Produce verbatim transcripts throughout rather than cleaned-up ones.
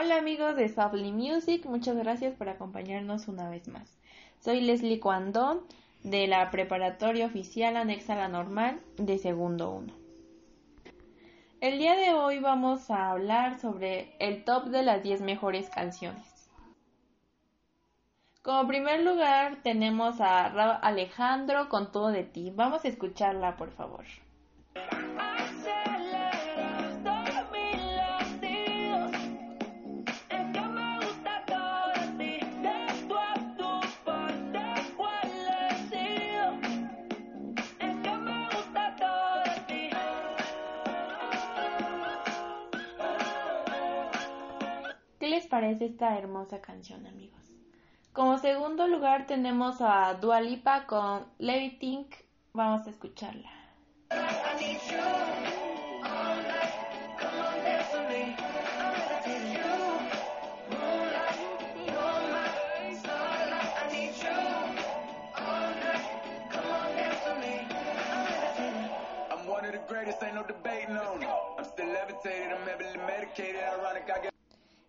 Hola amigos de Softly Music, muchas gracias por acompañarnos una vez más. Soy Leslie Cuandón de la Preparatoria Oficial Anexa a la Normal de Segundo uno. El día de hoy vamos a hablar sobre el top de las diez mejores canciones. Como primer lugar tenemos a Alejandro con Todo de Ti. Vamos a escucharla, por favor. ¿Qué les parece esta hermosa canción, amigos? Como segundo lugar tenemos a Dua Lipa con Levitating. Vamos a escucharla.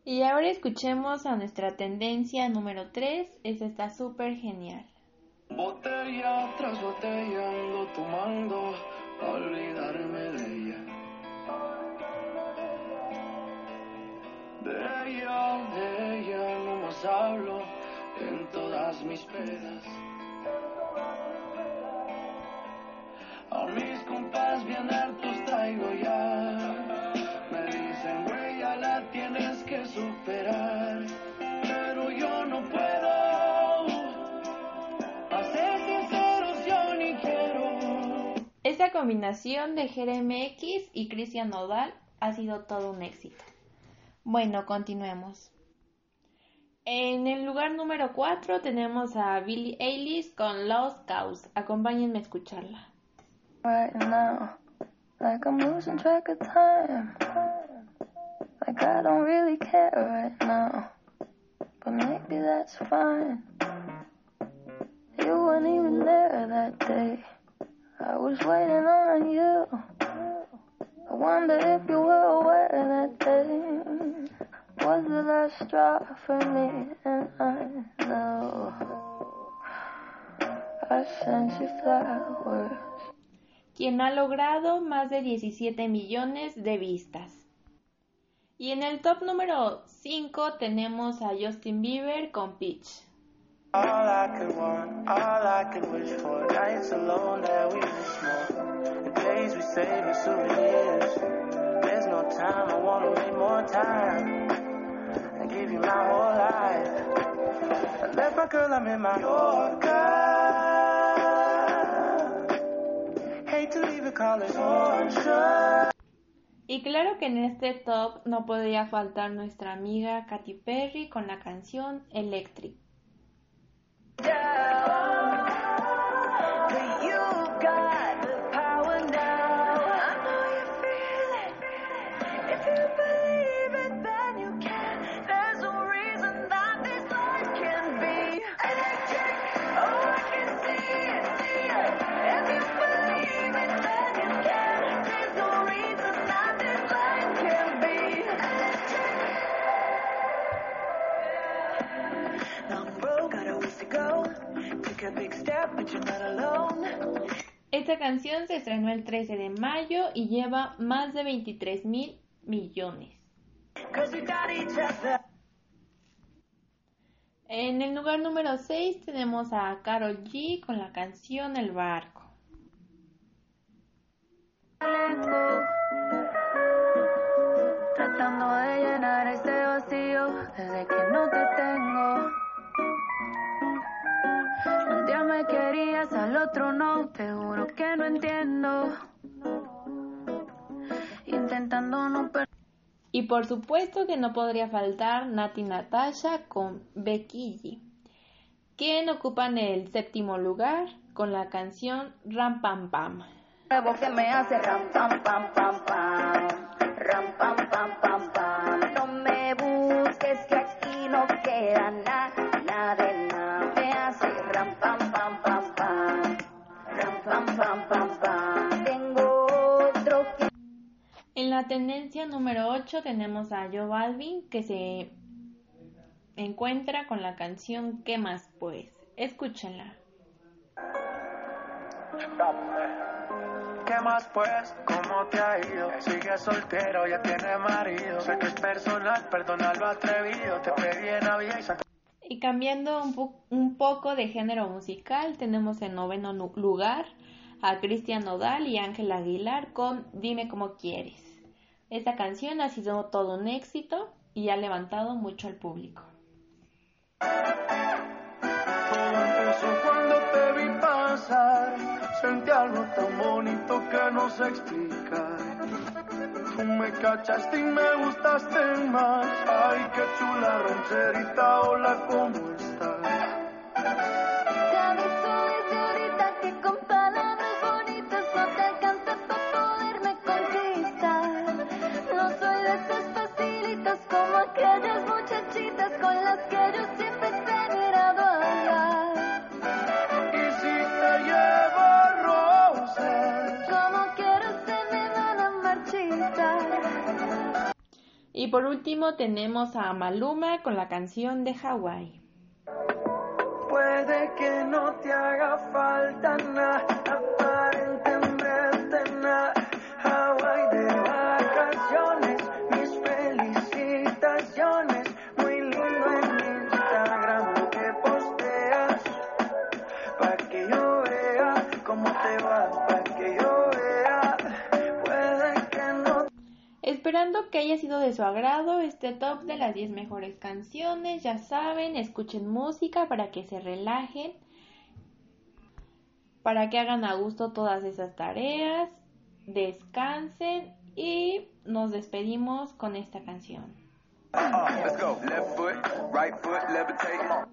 Y ahora escuchemos a nuestra tendencia número tres, esta está súper genial. Botella tras botella ando tomando, olvidarme de ella. De ella, de ella no más hablo en todas mis pedas. A mis compas bien hartos traigo ya. Superar, pero yo no puedo. A ser sinceros, yo ni quiero. Esta combinación de J M X y Christian Nodal ha sido todo un éxito. Bueno, continuemos. En el lugar número cuatro tenemos a Billie Eilish con Lost Cause. Acompáñenme a escucharla. Right now, like I'm losing track of time. Like I don't really care right now, but maybe that's fine. You weren't even there that day. I was waiting on you. I wonder if you were aware that day was the last straw for me, and I know I sent you flowers. Quien ha logrado más de diecisiete millones de vistas. Y en el top número cinco tenemos a Justin Bieber con Peach. Y claro que en este top no podía faltar nuestra amiga Katy Perry con la canción Electric. Esta canción se estrenó el trece de mayo y lleva más de veintitrés mil millones. En el lugar número seis tenemos a Karol G con la canción El Barco. Tratando de llenar ese vacío desde que no te tengo. Un día me querías, al otro no, te juro que no entiendo. Intentando no perder. Y por supuesto que no podría faltar Naty Natasha con Becky G, quien ocupan el séptimo lugar con la canción Ram Pam Pam. Que me hace ram pam pam pam pam, ram pam pam pam pam. No me busques que aquí no queda nada. En la tendencia número ocho tenemos a J Balvin, que se encuentra con la canción ¿Qué más pues? Escúchenla. ¿Qué más pues? ¿Cómo te ha ido? Sigues soltero, ya tienes marido. Sé que es personal, perdona lo atrevido. Te pedí en avión y... Y cambiando un, po- un poco de género musical, tenemos en noveno nu- lugar a Christian Nodal y Ángela Aguilar con Dime Cómo Quieres. Esta canción ha sido todo un éxito y ha levantado mucho al público. Cuando te vi pasar, sentí algo tan bonito que no sé explicar. Tú me cachaste y me gustaste más. Ay, qué chula rancherita, hola, ¿cómo estás? Y por último tenemos a Maluma con la canción de Hawái. Puede que no te haga falta nada, aparentemente nada. Hawái de vacaciones, mis felicitaciones. Muy lindo en Instagram lo que posteas, pa' que yo vea cómo te va, pa' que yo vea. Puede que no... Esperando que haya sido de su agrado este top de las diez mejores canciones. Ya saben, escuchen música para que se relajen, para que hagan a gusto todas esas tareas, descansen y nos despedimos con esta canción. Uh-huh. Let's go. Left foot, right foot, levitating.